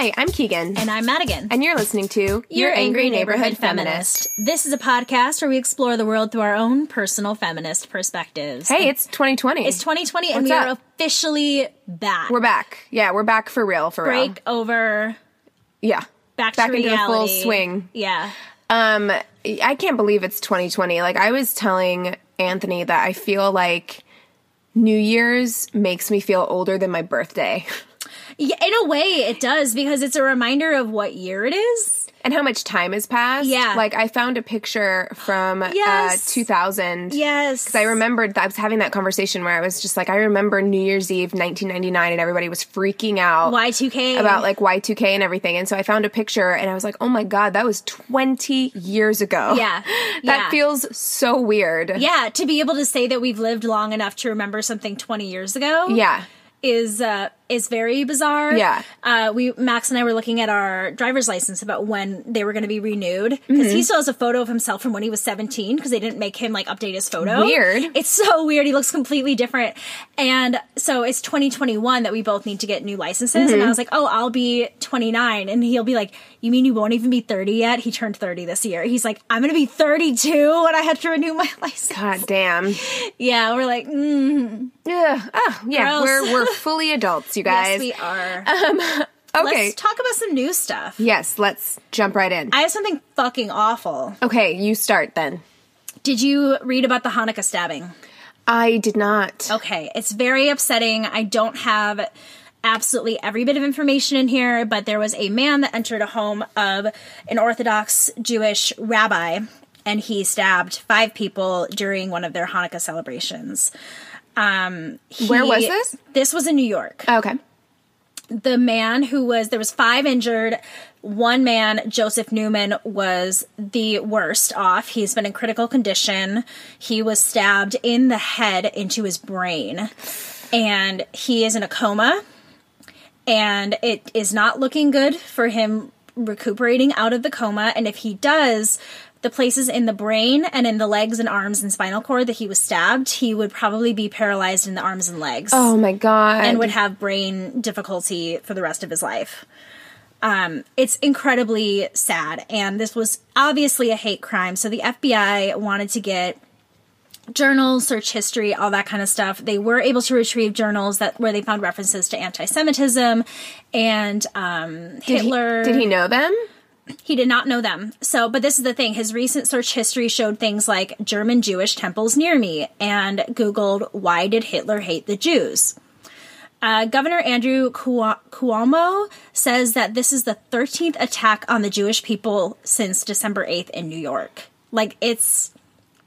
Hi, I'm Keegan. And I'm Madigan. And you're listening to Your Angry Neighborhood Feminist. This is a podcast where we explore the world through our own personal feminist perspectives. Hey, it's 2020. It's 2020 and we are officially back. We're back. Yeah, we're back for real, for real. Break over. Yeah. Back to into the full swing. Yeah. I can't believe it's 2020. Like, I was telling Anthony that I feel like New Year's makes me feel older than my birthday. Yeah, in a way, it does, because it's a reminder of what year it is. And how much time has passed. Yeah. Like, I found a picture from 2000. Yes. Because I remembered I was having that conversation where I was just like, I remember New Year's Eve 1999 and everybody was freaking out. Y2K. About, like, Y2K and everything. And so I found a picture and I was like, oh my God, that was 20 years ago. Yeah. That feels so weird. Yeah. To be able to say that we've lived long enough to remember something 20 years ago. Yeah. Is very bizarre. Yeah. Max and I were looking at our driver's license about when they were going to be renewed, because he still has a photo of himself from when he was 17, because they didn't make him, like, update his photo. Weird. It's so weird. He looks completely different. And so it's 2021 that we both need to get new licenses. Mm-hmm. And I was like, oh, I'll be 29. And he'll be like, you mean you won't even be 30 yet? He turned 30 this year. He's like, I'm going to be 32 when I have to renew my license. God damn. Yeah. We're like, yeah. Oh, yeah. We're fully adults. You guys. Yes, we are. Okay. Let's talk about some new stuff. Yes, let's jump right in. I have something fucking awful. Okay, you start then. Did you read about the Hanukkah stabbing? I did not. Okay, it's very upsetting. I don't have absolutely every bit of information in here, but there was a man that entered a home of an Orthodox Jewish rabbi, and he stabbed 5 people during one of their Hanukkah celebrations. Where was this? This was in New York. Okay. The man there was 5 injured. One man, Joseph Newman, was the worst off. He's been in critical condition. He was stabbed in the head into his brain. And he is in a coma. And it is not looking good for him recuperating out of the coma. And if he does, the places in the brain and in the legs and arms and spinal cord that he was stabbed, he would probably be paralyzed in the arms and legs. Oh, my God. And would have brain difficulty for the rest of his life. It's incredibly sad. And this was obviously a hate crime. So the FBI wanted to get journals, search history, all that kind of stuff. They were able to retrieve journals where they found references to anti-Semitism and Hitler. Did he know them? He did not know them. So, but this is the thing. His recent search history showed things like German Jewish temples near me, and Googled, why did Hitler hate the Jews? Governor Andrew Cuomo says that this is the 13th attack on the Jewish people since December 8th in New York. Like, it's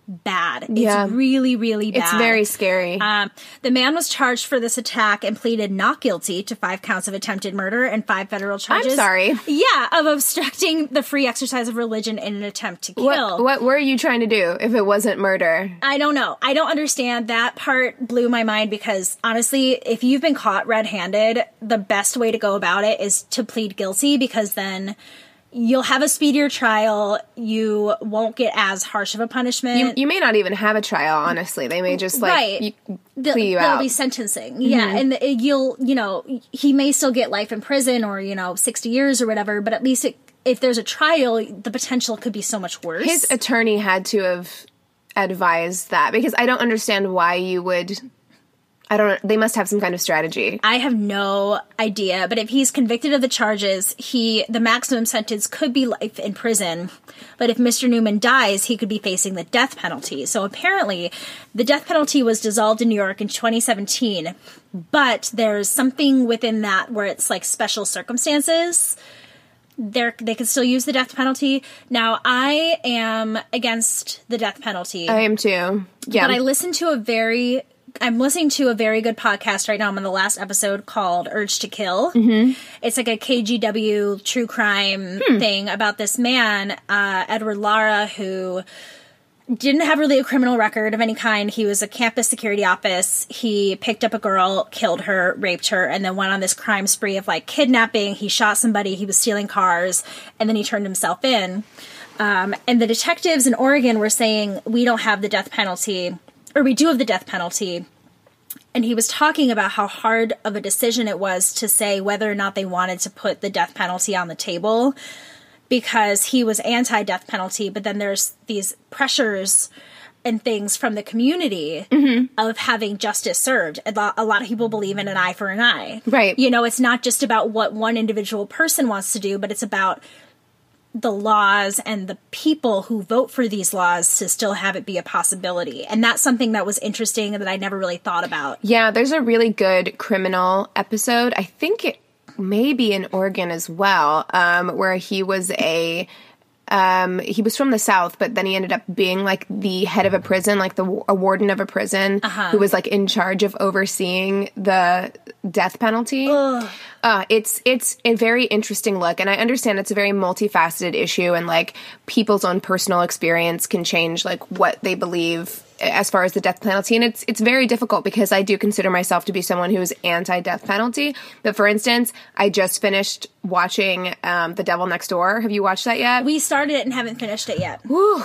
bad. Yeah. It's really, really bad. It's very scary. The man was charged for this attack and pleaded not guilty to 5 counts of attempted murder and 5 federal charges. I'm sorry. Yeah, of obstructing the free exercise of religion in an attempt to kill. What were you trying to do if it wasn't murder? I don't know. I don't understand. That part blew my mind, because honestly, if you've been caught red-handed, the best way to go about it is to plead guilty, because then you'll have a speedier trial. You won't get as harsh of a punishment. You may not even have a trial, honestly. They may just, like, plea you out. There'll be sentencing. Mm-hmm. Yeah, and you'll, you know, he may still get life in prison or, you know, 60 years or whatever, but at least if there's a trial, the potential could be so much worse. His attorney had to have advised that, because I don't understand why you would... they must have some kind of strategy. I have no idea, but if he's convicted of the charges, the maximum sentence could be life in prison, but if Mr. Newman dies, he could be facing the death penalty. So apparently, the death penalty was dissolved in New York in 2017, but there's something within that where it's like special circumstances. They could still use the death penalty. Now, I am against the death penalty. I am too. Yeah. But I'm listening to a very good podcast right now. I'm on the last episode called Urge to Kill. Mm-hmm. It's like a KGW true crime thing about this man, Edward Lara, who didn't have really a criminal record of any kind. He was a campus security office. He picked up a girl, killed her, raped her, and then went on this crime spree of, like, kidnapping. He shot somebody. He was stealing cars. And then he turned himself in. And the detectives in Oregon were saying, we don't have the death penalty. Or we do have the death penalty. And he was talking about how hard of a decision it was to say whether or not they wanted to put the death penalty on the table, because he was anti-death penalty. But then there's these pressures and things from the community of having justice served. A lot of people believe in an eye for an eye. Right. You know, it's not just about what one individual person wants to do, but it's about the laws and the people who vote for these laws to still have it be a possibility. And that's something that was interesting and that I never really thought about. Yeah, there's a really good criminal episode. I think it may be in Oregon as well, where he was he was from the South, but then he ended up being, like, the head of a prison, like a warden of a prison who was, like, in charge of overseeing the death penalty. It's a very interesting look, and I understand it's a very multifaceted issue, and, like, people's own personal experience can change, like, what they believe as far as the death penalty. And it's very difficult, because I do consider myself to be someone who is anti-death penalty. But for instance, I just finished watching The Devil Next Door. Have you watched that yet? We started it and haven't finished it yet. Whew.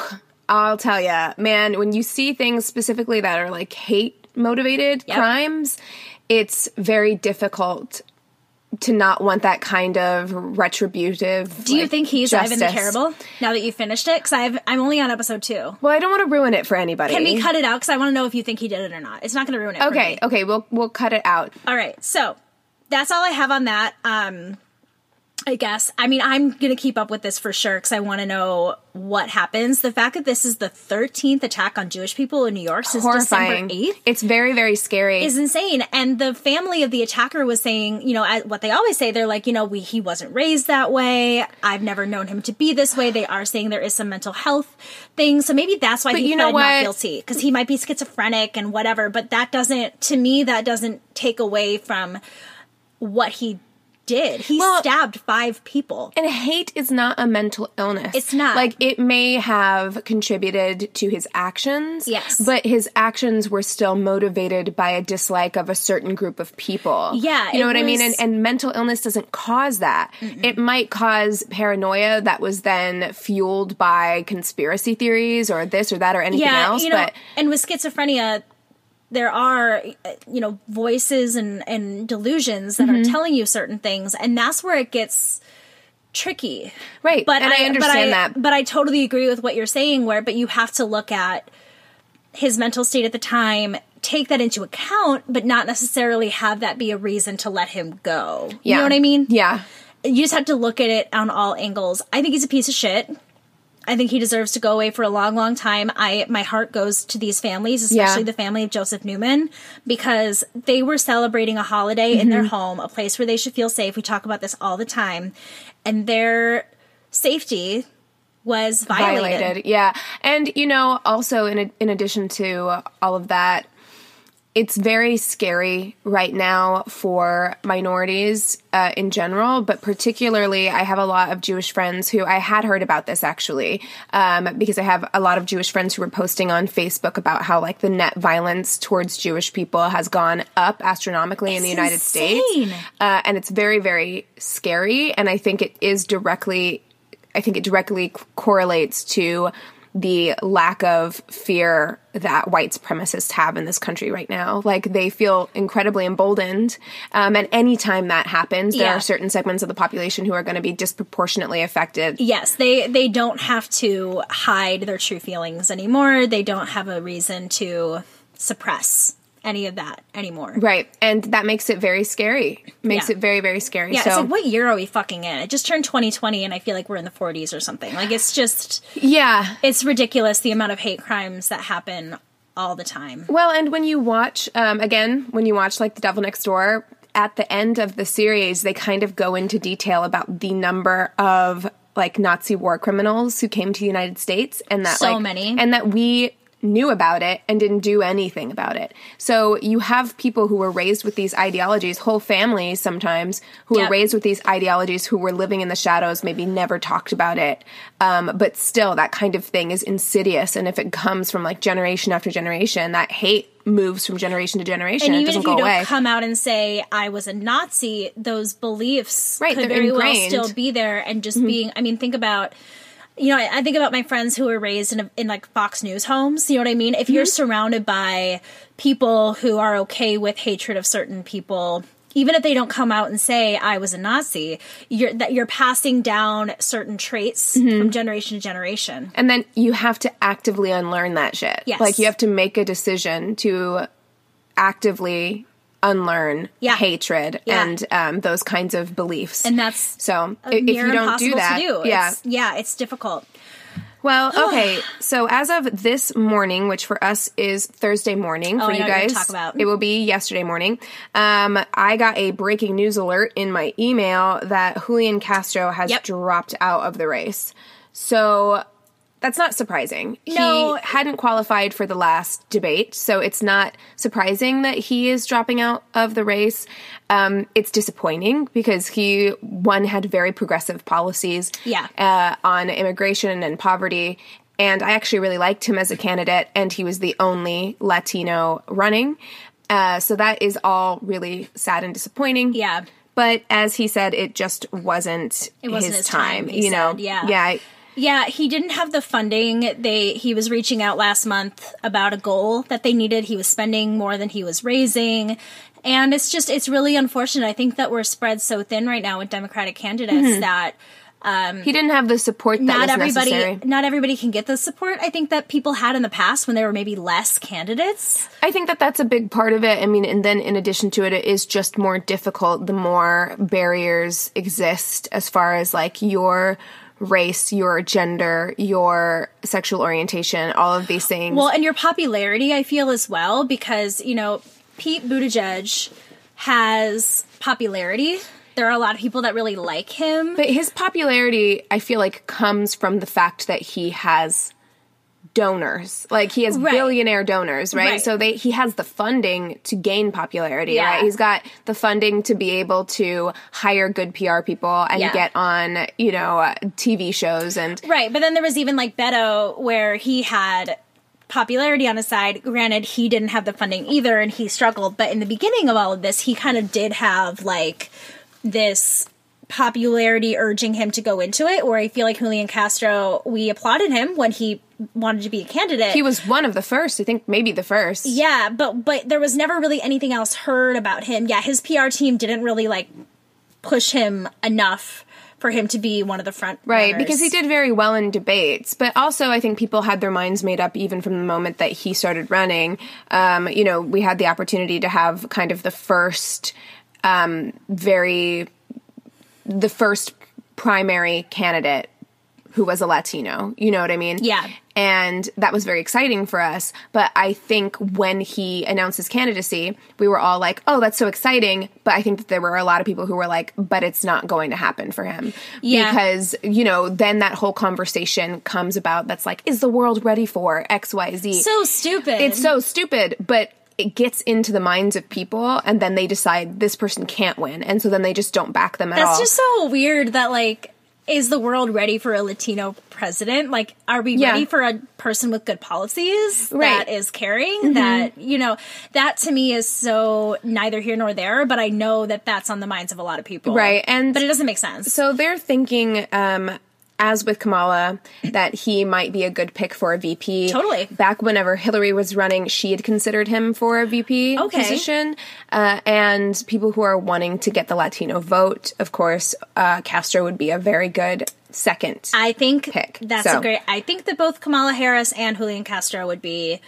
I'll tell ya, man, when you see things specifically that are, like, hate-motivated crimes, it's very difficult to not want that kind of retributive. Do you think he's alive in the terrible now that you finished it? Because I'm only on episode 2. Well, I don't want to ruin it for anybody. Can we cut it out? Because I want to know if you think he did it or not. It's not going to ruin it. Okay, for me. Okay, we'll cut it out. All right, so that's all I have on that. I guess. I mean, I'm going to keep up with this for sure, because I want to know what happens. The fact that this is the 13th attack on Jewish people in New York since December 8th. It's very, very scary. It's insane. And the family of the attacker was saying, you know, what they always say, they're like, you know, he wasn't raised that way. I've never known him to be this way. They are saying there is some mental health thing. So maybe that's why he pled not guilty, because he might be schizophrenic and whatever. But that doesn't take away from what he did. He stabbed 5 people. And hate is not a mental illness. It's not. Like, it may have contributed to his actions. Yes. But his actions were still motivated by a dislike of a certain group of people. Yeah. You know what I mean? And mental illness doesn't cause that. Mm-mm. It might cause paranoia that was then fueled by conspiracy theories or this or that or anything else. You know, and with schizophrenia, there are, you know, voices and delusions that are telling you certain things, and that's where it gets tricky. Right. But and I understand that. But I totally agree with what you're saying, but you have to look at his mental state at the time, take that into account, but not necessarily have that be a reason to let him go. Yeah. You know what I mean? Yeah. You just have to look at it on all angles. I think he's a piece of shit. I think he deserves to go away for a long, long time. My heart goes to these families, especially the family of Joseph Newman, because they were celebrating a holiday in their home, a place where they should feel safe. We talk about this all the time. And their safety was violated. Yeah. And, you know, also in addition to all of that, it's very scary right now for minorities in general, but particularly I have a lot of Jewish friends who I had heard about this actually, because I have a lot of Jewish friends who were posting on Facebook about how, like, the net violence towards Jewish people has gone up astronomically in the United States. And it's very, very scary. And I think it is directly I think it directly correlates to the lack of fear that white supremacists have in this country right now. Like, they feel incredibly emboldened. And any time that happens, there are certain segments of the population who are going to be disproportionately affected. Yes, they don't have to hide their true feelings anymore. They don't have a reason to suppress any of that anymore. Right. And that makes it very scary. Makes it very, very scary. Yeah, so, it's like, what year are we fucking in? It just turned 2020 and I feel like we're in the 40s or something. Like, it's just... Yeah. It's ridiculous the amount of hate crimes that happen all the time. Well, and when you watch, like, The Devil Next Door, at the end of the series, they kind of go into detail about the number of, like, Nazi war criminals who came to the United States and that, so many. And that we... knew about it and didn't do anything about it. So you have people who were raised with these ideologies, whole families sometimes, who were raised with these ideologies, who were living in the shadows, maybe never talked about it. But still, that kind of thing is insidious. And if it comes from, like, generation after generation, that hate moves from generation to generation. And it doesn't go away. And even if you don't come out and say, I was a Nazi, those beliefs could very ingrained. Well still be there. And just being, I mean, think about... You know, I think about my friends who were raised in like Fox News homes. You know what I mean? If you're surrounded by people who are okay with hatred of certain people, even if they don't come out and say I was a Nazi, you're passing down certain traits from generation to generation. And then you have to actively unlearn that shit. Yes. Like, you have to make a decision to actively unlearn hatred and those kinds of beliefs. And that's so if you don't do that, it's difficult. Well, okay. So as of this morning, which for us is Thursday morning for you guys, it will be yesterday morning. I got a breaking news alert in my email that Julian Castro has dropped out of the race. So that's not surprising. No. He hadn't qualified for the last debate, so it's not surprising that he is dropping out of the race. It's disappointing because he, one, had very progressive policies on immigration and poverty, and I actually really liked him as a candidate, and he was the only Latino running. So that is all really sad and disappointing. Yeah. But as he said, it just wasn't, his time. You know? Yeah, he didn't have the funding. He was reaching out last month about a goal that they needed. He was spending more than he was raising. And it's really unfortunate. I think that we're spread so thin right now with Democratic candidates that... he didn't have the support that was necessary. Not everybody can get the support, I think, that people had in the past when there were maybe less candidates. I think that that's a big part of it. I mean, and then in addition to it, it is just more difficult the more barriers exist as far as, like, your... race, your gender, your sexual orientation, all of these things. Well, and your popularity, I feel, as well, because, you know, Pete Buttigieg has popularity. There are a lot of people that really like him. But his popularity, I feel like, comes from the fact that he has donors. Like, he has billionaire donors, right? So he has the funding to gain popularity, right? He's got the funding to be able to hire good PR people and get on, you know, TV shows and... Right, but then there was even, like, Beto, where he had popularity on his side. Granted, he didn't have the funding either, and he struggled, but in the beginning of all of this, he kind of did have, like, this... popularity urging him to go into it, where I feel like Julian Castro, we applauded him when he wanted to be a candidate. He was one of the first, I think maybe the first. Yeah, but there was never really anything else heard about him. Yeah, his PR team didn't really, like, push him enough for him to be one of the front runners. Right, because he did very well in debates. But also, I think people had their minds made up even from the moment that he started running. You know, we had the opportunity to have kind of the first the first primary candidate who was a Latino. You know what I mean? Yeah. And that was very exciting for us. But I think when he announced his candidacy, we were all like, oh, that's so exciting. But I think that there were a lot of people who were like, but it's not going to happen for him. Yeah. Because, you know, then that whole conversation comes about that's like, is the world ready for X, Y, Z? So stupid. It's so stupid. But it gets into the minds of people, and then they decide this person can't win, and so then they just don't back them at all. That's just so weird that, like, is the world ready for a Latino president? Like, are we ready for a person with good policies that is caring? That, you know, that to me is so neither here nor there, but I know that that's on the minds of a lot of people. Right. But it doesn't make sense. So they're thinking as with Kamala, that he might be a good pick for a VP. Totally. Back whenever Hillary was running, she had considered him for a VP position. And people who are wanting to get the Latino vote, of course, Castro would be a very good second pick. I think that both Kamala Harris and Julian Castro would be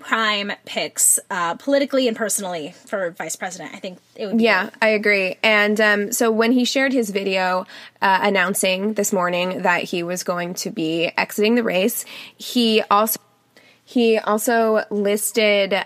prime picks politically and personally for vice president. I think it would be good. I agree. And so when he shared his video announcing this morning that he was going to be exiting the race, he also listed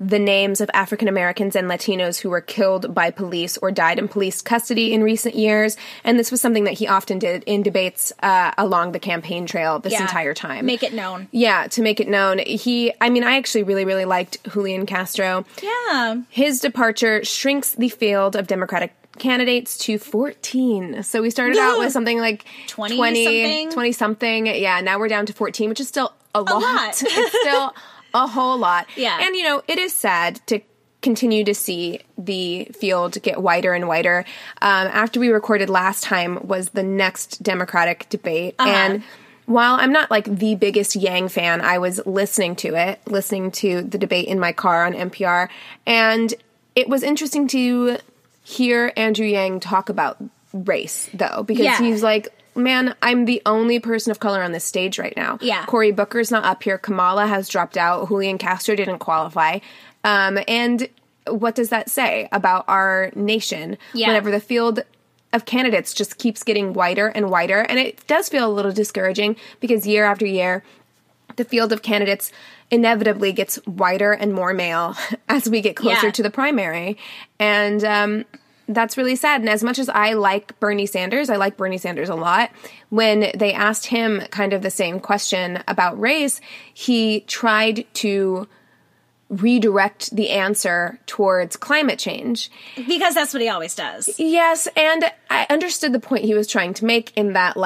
the names of African Americans and Latinos who were killed by police or died in police custody in recent years. And this was something that he often did in debates along the campaign trail this entire time. Make it known. Yeah, to make it known. I actually really, really liked Julian Castro. Yeah. His departure shrinks the field of Democratic candidates to 14. So we started out with something like 20-something. Yeah, now we're down to 14, which is still a lot. It's still a whole lot. Yeah. And, it is sad to continue to see the field get wider and wider. After we recorded last time was the next Democratic debate. Uh-huh. And while I'm not, the biggest Yang fan, I was listening to the debate in my car on NPR. And it was interesting to hear Andrew Yang talk about race, though, because he's like, man, I'm the only person of color on this stage right now. Yeah. Cory Booker's not up here. Kamala has dropped out. Julian Castro didn't qualify. And what does that say about our nation whenever the field of candidates just keeps getting wider and wider? And it does feel a little discouraging because year after year, the field of candidates inevitably gets wider and more male as we get closer to the primary. And that's really sad. And as much as I like Bernie Sanders a lot. When they asked him kind of the same question about race, he tried to redirect the answer towards climate change. Because that's what he always does. Yes, and I understood the point he was trying to make in that,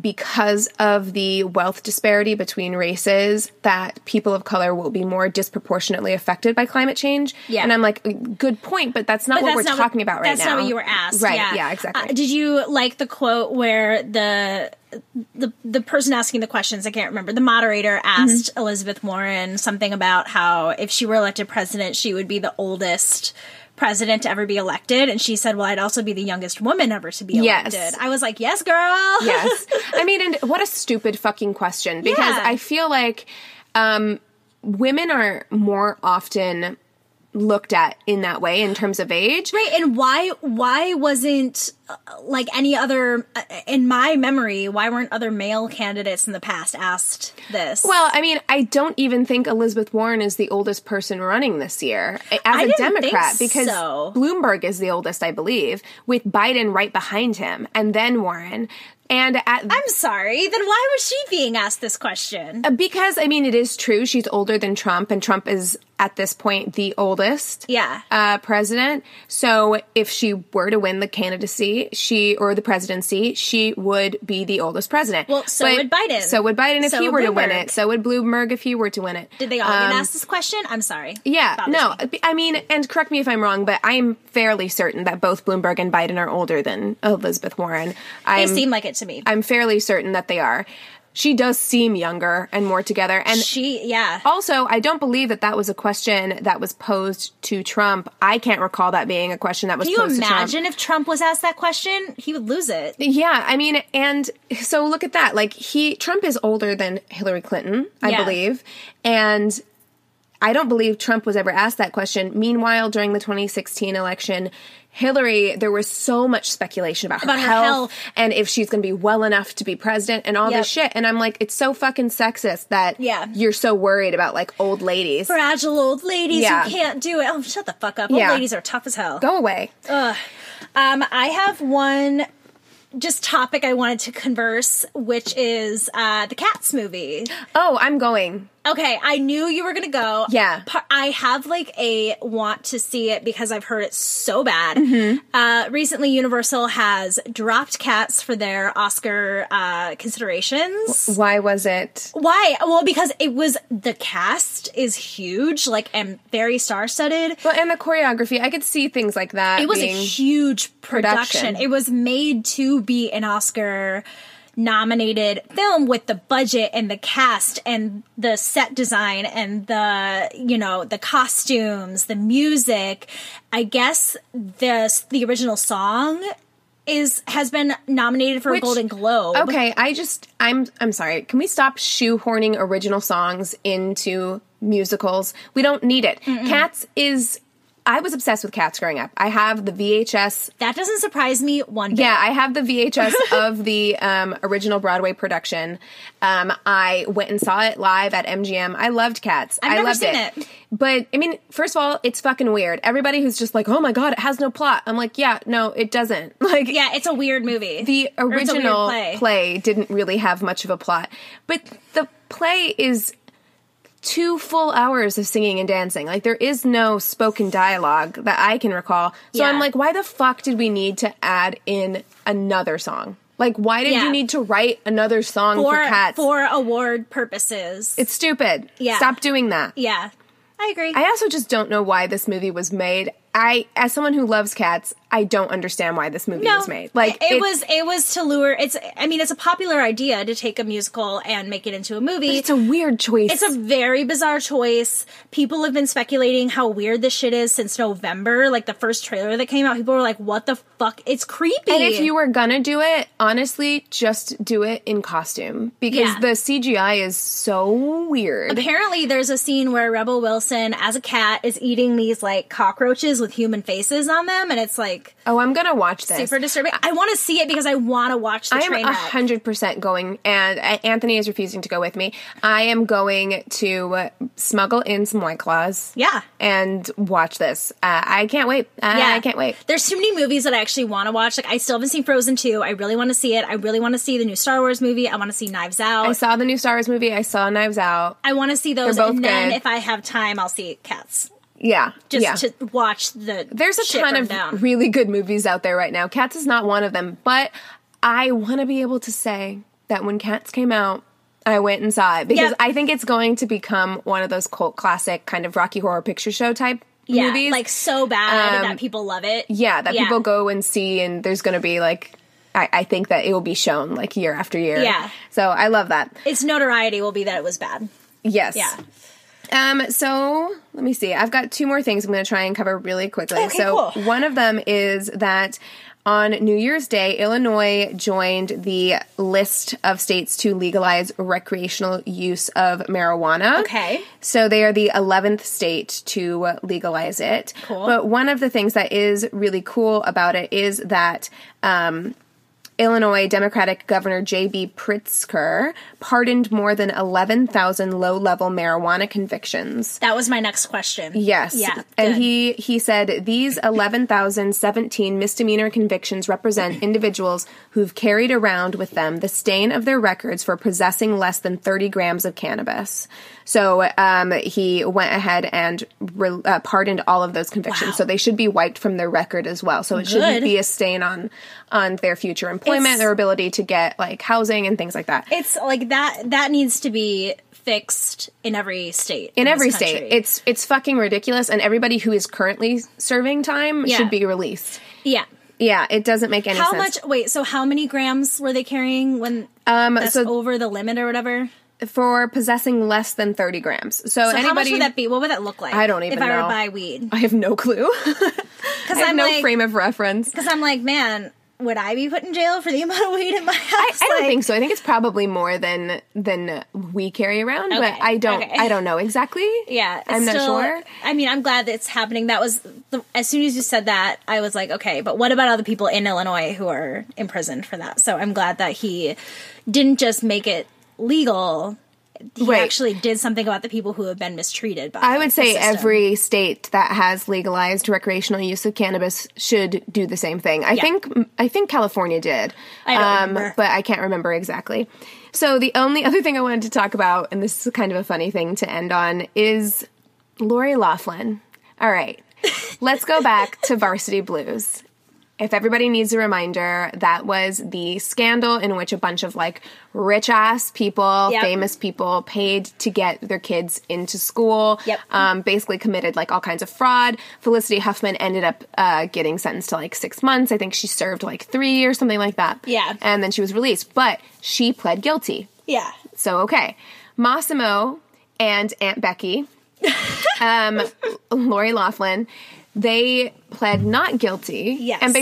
because of the wealth disparity between races, that people of color will be more disproportionately affected by climate change. Yeah. And I'm like, good point, but that's not what we're talking about right now. That's not what you were asked. Right, yeah exactly. Did you like the quote where the person asking the questions, I can't remember, the moderator asked Elizabeth Warren something about how if she were elected president, she would be the oldest president to ever be elected. And she said, well, I'd also be the youngest woman ever to be elected. Yes. I was like, yes, girl. Yes. And what a stupid fucking question. Because I feel like women are more often looked at in that way in terms of age. Right, and why wasn't, any other, in my memory, why weren't other male candidates in the past asked this? Well, I don't even think Elizabeth Warren is the oldest person running this year as a Democrat. Because Bloomberg is the oldest, I believe, with Biden right behind him, and then Warren. I'm sorry, then why was she being asked this question? Because, it is true, she's older than Trump, and Trump is, at this point, the oldest president. So if she were to win the candidacy, the presidency, she would be the oldest president. Well, would Biden. So would Biden if he were to win it. So would Bloomberg if he were to win it. Did they all get asked this question? I'm sorry. Yeah, no, and correct me if I'm wrong, but I'm fairly certain that both Bloomberg and Biden are older than Elizabeth Warren. They seem like it to me. I'm fairly certain that they are. She does seem younger and more together. And also, I don't believe that was a question that was posed to Trump. I can't recall that being a question that was posed to Trump. Can you imagine if Trump was asked that question? He would lose it. Yeah. And so look at that. Trump is older than Hillary Clinton, I believe. And I don't believe Trump was ever asked that question. Meanwhile, during the 2016 election, Hillary, there was so much speculation about her health and if she's going to be well enough to be president and all this shit. And I'm like, it's so fucking sexist that you're so worried about, old ladies. Fragile old ladies who can't do it. Oh, shut the fuck up. Old ladies are tough as hell. Go away. Ugh. I have one just topic I wanted to converse, which is the Cats movie. Oh, I'm going. Okay, I knew you were going to go. Yeah. I have, a want to see it because I've heard it so bad. Mm-hmm. Recently, Universal has dropped Cats for their Oscar considerations. Why was it? Why? Well, because the cast is huge, and very star-studded. Well, and the choreography. I could see things like that. It was a huge production. It was made to be an Oscar nominated film with the budget and the cast and the set design and the, you know, the costumes, the music. I guess the original song has been nominated for a Golden Globe. Okay, I'm sorry. Can we stop shoehorning original songs into musicals? We don't need it. Mm-mm. I was obsessed with Cats growing up. I have the VHS. That doesn't surprise me one bit. Yeah, I have the VHS of the original Broadway production. I went and saw it live at MGM. I loved Cats. I've never seen it. But, I mean, first of all, it's fucking weird. Everybody who's just like, oh my God, it has no plot. I'm like, yeah, no, it doesn't. Like, yeah, it's a weird movie. The original play didn't really have much of a plot. But the play is 2 full hours of singing and dancing. Like, there is no spoken dialogue that I can recall. So yeah. I'm like, why the fuck did we need to add in another song? Like, why did you need to write another song for Cats? For award purposes. It's stupid. Yeah. Stop doing that. Yeah. I agree. I also just don't know why this movie was made. As someone who loves Cats, I don't understand why this movie was made. Like, it was to lure. It's a popular idea to take a musical and make it into a movie. But it's a weird choice. It's a very bizarre choice. People have been speculating how weird this shit is since November. Like, the first trailer that came out, people were like, "What the fuck? It's creepy." And if you were gonna do it, honestly, just do it in costume because the CGI is so weird. Apparently, there's a scene where Rebel Wilson, as a cat, is eating these like cockroaches with human faces on them, and it's like, oh, I'm gonna watch this. Super disturbing. I want to see it because I want to watch the train wreck. I'm 100% going, and Anthony is refusing to go with me. I am going to smuggle in some White Claws. Yeah, and watch this. I can't wait. I can't wait. There's too many movies that I actually want to watch. Like, I still haven't seen Frozen 2. I really want to see it. I really want to see the new Star Wars movie. I want to see Knives Out. I saw the new Star Wars movie. I saw Knives Out. I want to see those. They're both and then good. If I have time, I'll see Cats. Yeah. Just to watch the There's a shit ton of down. Really good movies out there right now. Cats is not one of them, but I want to be able to say that when Cats came out, I went and saw it because I think it's going to become one of those cult classic kind of Rocky Horror Picture Show type movies. Like, so bad that people love it. Yeah, that people go and see, and there's going to be like, I think that it will be shown like year after year. Yeah. So I love that. Its notoriety will be that it was bad. Yes. Yeah. So let me see. I've got 2 more things I'm going to try and cover really quickly. Okay, so cool. One of them is that on New Year's Day, Illinois joined the list of states to legalize recreational use of marijuana. Okay. So they are the 11th state to legalize it. Cool. But one of the things that is really cool about it is that, Illinois Democratic Governor J.B. Pritzker pardoned more than 11,000 low-level marijuana convictions. That was my next question. Yes. Yeah. And he said, these 11,017 misdemeanor convictions represent individuals who've carried around with them the stain of their records for possessing less than 30 grams of cannabis. So he went ahead and pardoned all of those convictions. Wow. So they should be wiped from their record as well. So it shouldn't be a stain on their future employment, their ability to get like housing and things like that. It's like that needs to be fixed in every state. In every state. It's fucking ridiculous. And everybody who is currently serving time should be released. Yeah. Yeah, it doesn't make any sense. How many grams were they carrying when that's over the limit or whatever? For possessing less than 30 grams. So anybody, how much would that be? What would that look like? I don't even know. If I were to buy weed. I have no clue. I have no frame of reference. Because I'm like, man, would I be put in jail for the amount of weed in my house? I don't think so. I think it's probably more than we carry around, but I don't know exactly. Yeah. I'm not sure. I mean, I'm glad that it's happening. That was, as soon as you said that, I was like, okay, but what about other people in Illinois who are imprisoned for that? So I'm glad that he didn't just make it legal. He actually did something about the people who have been mistreated by I would say system. Every state that has legalized recreational use of cannabis should do the same thing. I think California did. I don't remember. But I can't remember exactly. So the only other thing I wanted to talk about, and this is kind of a funny thing to end on, is Lori Loughlin. All right. Let's go back to Varsity Blues. If everybody needs a reminder, that was the scandal in which a bunch of, like, rich-ass people, famous people, paid to get their kids into school, basically committed, like, all kinds of fraud. Felicity Huffman ended up getting sentenced to, like, 6 months. I think she served, like, 3 or something like that. Yeah. And then she was released. But she pled guilty. Yeah. So, okay. Massimo and Aunt Becky, Lori Loughlin, they pled not guilty. Yes. And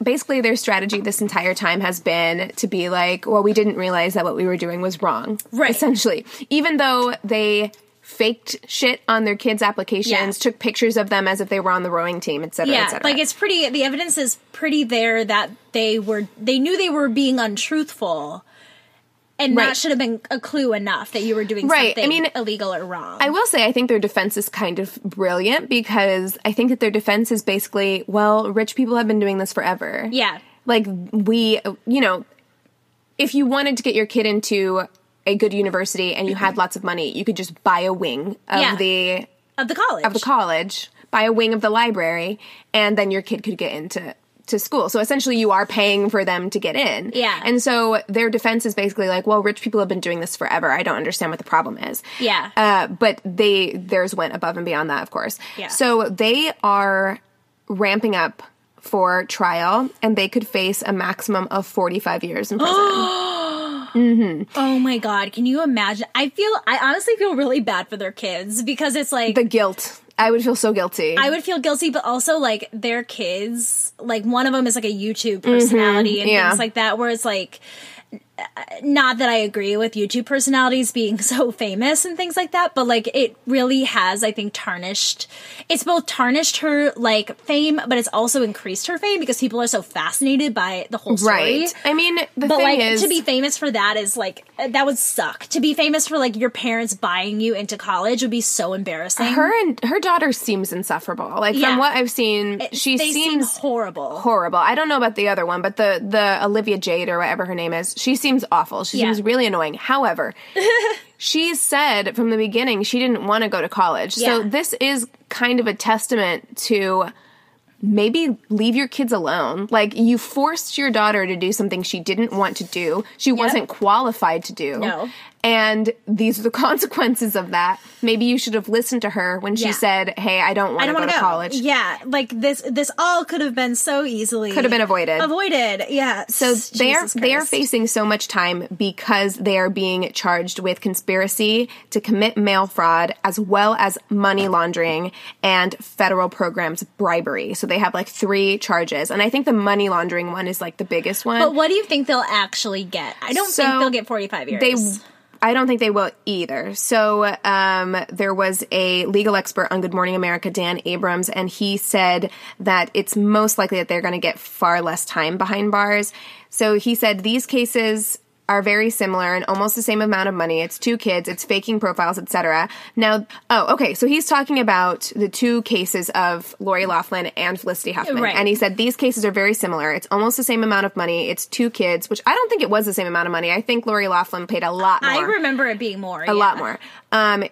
basically their strategy this entire time has been to be like, well, we didn't realize that what we were doing was wrong. Right. Essentially. Even though they faked shit on their kids' applications, took pictures of them as if they were on the rowing team, et cetera, et cetera. Like, it's pretty, the evidence is pretty there that they knew they were being untruthful. And that should have been a clue enough that you were doing something illegal or wrong. I will say I think their defense is kind of brilliant, because I think that their defense is basically, well, rich people have been doing this forever. Yeah. Like, we, you know, if you wanted to get your kid into a good university and you had lots of money, you could just buy a wing of the... Of the college. Of the college. Buy a wing of the library, and then your kid could get into it. To school. So essentially you are paying for them to get in. Yeah. And so their defense is basically like, well, rich people have been doing this forever. I don't understand what the problem is. Yeah. But theirs went above and beyond that, of course. Yeah. So they are ramping up for trial, and they could face a maximum of 45 years in prison. Mm-hmm. Oh my God. Can you imagine? I honestly feel really bad for their kids, because it's like... The guilt. I would feel so guilty. I would feel guilty, but also, like, their kids, like, one of them is, like, a YouTube personality and things like that, where it's, like, not that I agree with YouTube personalities being so famous and things like that, but, like, it really has, I think, tarnished her, like, fame, but it's also increased her fame, because people are so fascinated by the whole story. Right. I mean, the thing is... to be famous for that is, like, that would suck. To be famous for, like, your parents buying you into college would be so embarrassing. Her daughter seems insufferable. Like, from what I've seen, they seems horrible. Horrible. I don't know about the other one, but the Olivia Jade or whatever her name is, she seems awful. She seems really annoying. However, she said from the beginning she didn't want to go to college. Yeah. So this is kind of a testament to... maybe leave your kids alone. Like, you forced your daughter to do something she didn't want to do. She wasn't qualified to do. No. And these are the consequences of that. Maybe you should have listened to her when she said, hey, I don't want to go to college. Yeah. Like, this all could have been so easily... Could have been avoided. Yeah. So they are facing so much time because they are being charged with conspiracy to commit mail fraud, as well as money laundering and federal programs bribery. So they have, like, 3 charges. And I think the money laundering one is, like, the biggest one. But what do you think they'll actually get? I don't think they'll get 45 years. I don't think they will either. So there was a legal expert on Good Morning America, Dan Abrams, and he said that it's most likely that they're going to get far less time behind bars. So he said these cases... are very similar and almost the same amount of money. It's 2 kids, it's faking profiles, etc. Now, so he's talking about the 2 cases of Lori Loughlin and Felicity Huffman. Right. And he said these cases are very similar. It's almost the same amount of money. It's 2 kids, which I don't think it was the same amount of money. I think Lori Loughlin paid a lot more. I remember it being more. A lot more.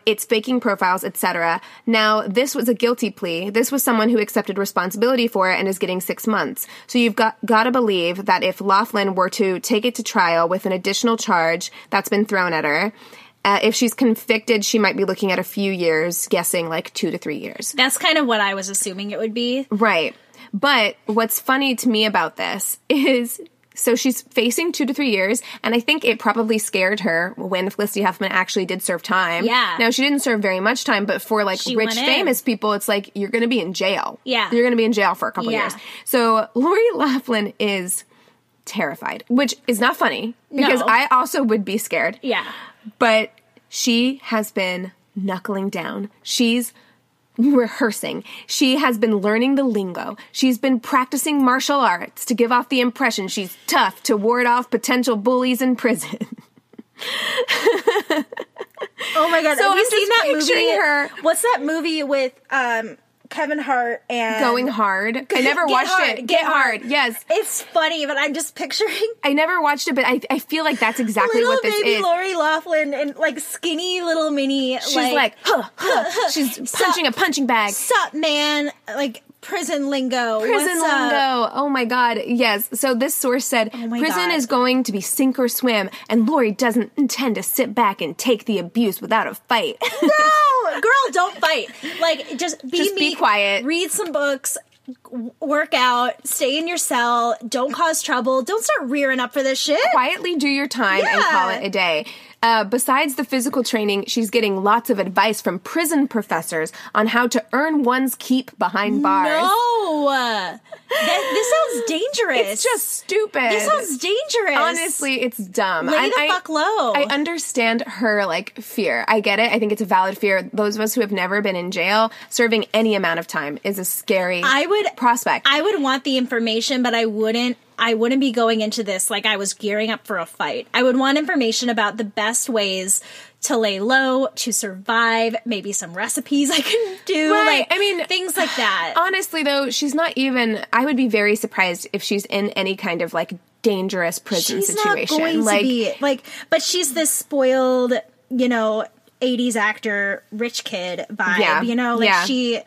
It's faking profiles, etc. Now, this was a guilty plea. This was someone who accepted responsibility for it and is getting 6 months. So you've got to believe that if Loughlin were to take it to trial with an additional charge that's been thrown at her, if she's convicted, she might be looking at a few years, guessing like 2 to 3 years. That's kind of what I was assuming it would be. Right. But what's funny to me about this is... So she's facing 2 to 3 years, and I think it probably scared her when Felicity Huffman actually did serve time. Yeah. Now, she didn't serve very much time, but for, like, she rich, famous people, it's like, you're going to be in jail. Yeah. You're going to be in jail for a couple years. So Lori Loughlin is terrified, which is not funny, because I also would be scared. Yeah. But she has been knuckling down. She's rehearsing. She has been learning the lingo. She's been practicing martial arts to give off the impression she's tough to ward off potential bullies in prison. Oh my God. So have you seen that movie? What's that movie with Kevin Hart and... Going Hard. I never watched it. Get Hard. Yes. It's funny, but I'm just picturing... I never watched it, but I feel like that's exactly what this is. Little baby Lori Loughlin and, like, skinny little mini... She's like, huh, huh. She's punching a punching bag. Sup, man. Like... prison lingo. Prison lingo. Oh, my God. Yes. So this source said, prison is going to be sink or swim, and Lori doesn't intend to sit back and take the abuse without a fight. No! Girl, don't fight. Like, just be quiet. Read some books. Work out, stay in your cell, don't cause trouble, don't start rearing up for this shit. Quietly do your time and call it a day. Besides the physical training, she's getting lots of advice from prison professors on how to earn one's keep behind bars. No! This sounds dangerous. It's just stupid. This sounds dangerous. Honestly, it's dumb. Lay the fuck low. I understand her, like, fear. I get it. I think it's a valid fear. Those of us who have never been in jail, serving any amount of time is a scary prospect. I would want the information, but I wouldn't be going into this like I was gearing up for a fight. I would want information about the best ways to lay low, to survive, maybe some recipes I can do. Right. Like, I mean, things like that. Honestly, though, she's not even... I would be very surprised if she's in any kind of, like, dangerous prison situation. Not going to be. Like, but she's this spoiled, you know, 80s actor, rich kid vibe. Yeah. You know, like, she...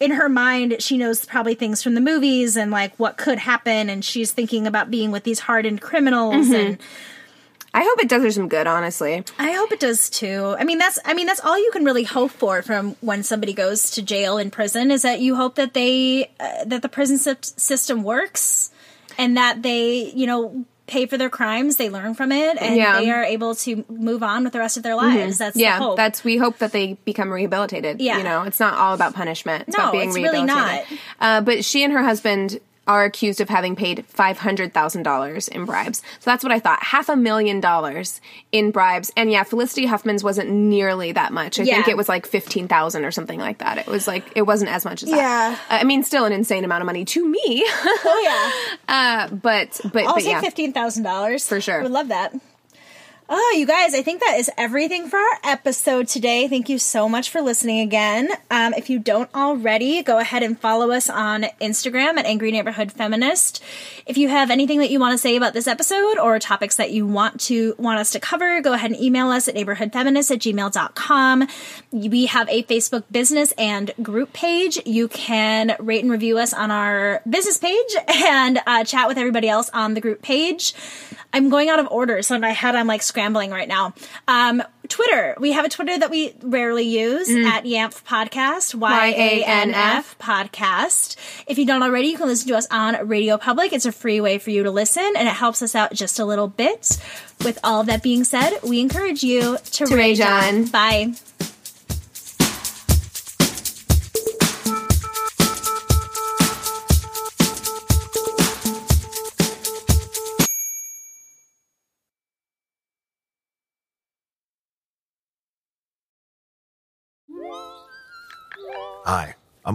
In her mind, she knows probably things from the movies and, like, what could happen, and she's thinking about being with these hardened criminals, and... I hope it does her some good, honestly. I hope it does, too. I mean, that's all you can really hope for from when somebody goes to jail and prison, is that you hope that they... that the prison system works, and that they, you know... pay for their crimes, they learn from it, and they are able to move on with the rest of their lives. That's the hope. We hope that they become rehabilitated. Yeah. You know, it's not all about punishment. It's about being rehabilitated. Really not. But she and her husband are accused of having paid $500,000 in bribes. So that's what I thought. $500,000 in bribes. And yeah, Felicity Huffman's wasn't nearly that much. I think it was like $15,000 or something like that. It was like, it wasn't as much as that. Yeah. I mean, still an insane amount of money to me. Oh, yeah. I'll take $15,000. For sure. I would love that. Oh, you guys, I think that is everything for our episode today. Thank you so much for listening again. If you don't already, go ahead and follow us on Instagram at Angry Neighborhood Feminist. If you have anything that you want to say about this episode or topics that you want us to cover, go ahead and email us at neighborhoodfeminist@gmail.com. We have a Facebook business and group page. You can rate and review us on our business page and chat with everybody else on the group page. I'm going out of order, so in my head I'm like scrambling right now. Twitter. We have a Twitter that we rarely use, at YANF Podcast, YANF Podcast. If you don't already, you can listen to us on Radio Public. It's a free way for you to listen, and it helps us out just a little bit. With all of that being said, we encourage you to rage on. Bye. Hi, I'm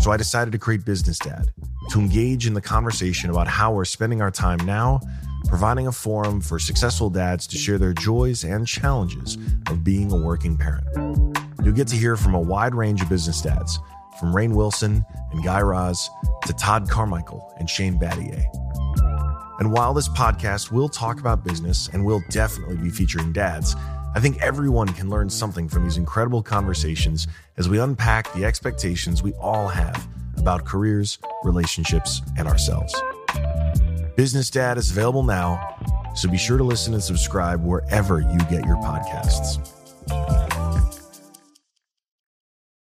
So I decided to create Business Dad, to engage in the conversation about how we're spending our time now, providing a forum for successful dads to share their joys and challenges of being a working parent. You'll get to hear from a wide range of business dads, from Rainn Wilson and Guy Raz to Todd Carmichael and Shane Battier. And while this podcast will talk about business and will definitely be featuring dads, I think everyone can learn something from these incredible conversations as we unpack the expectations we all have about careers, relationships, and ourselves. Business Dad is available now, so be sure to listen and subscribe wherever you get your podcasts.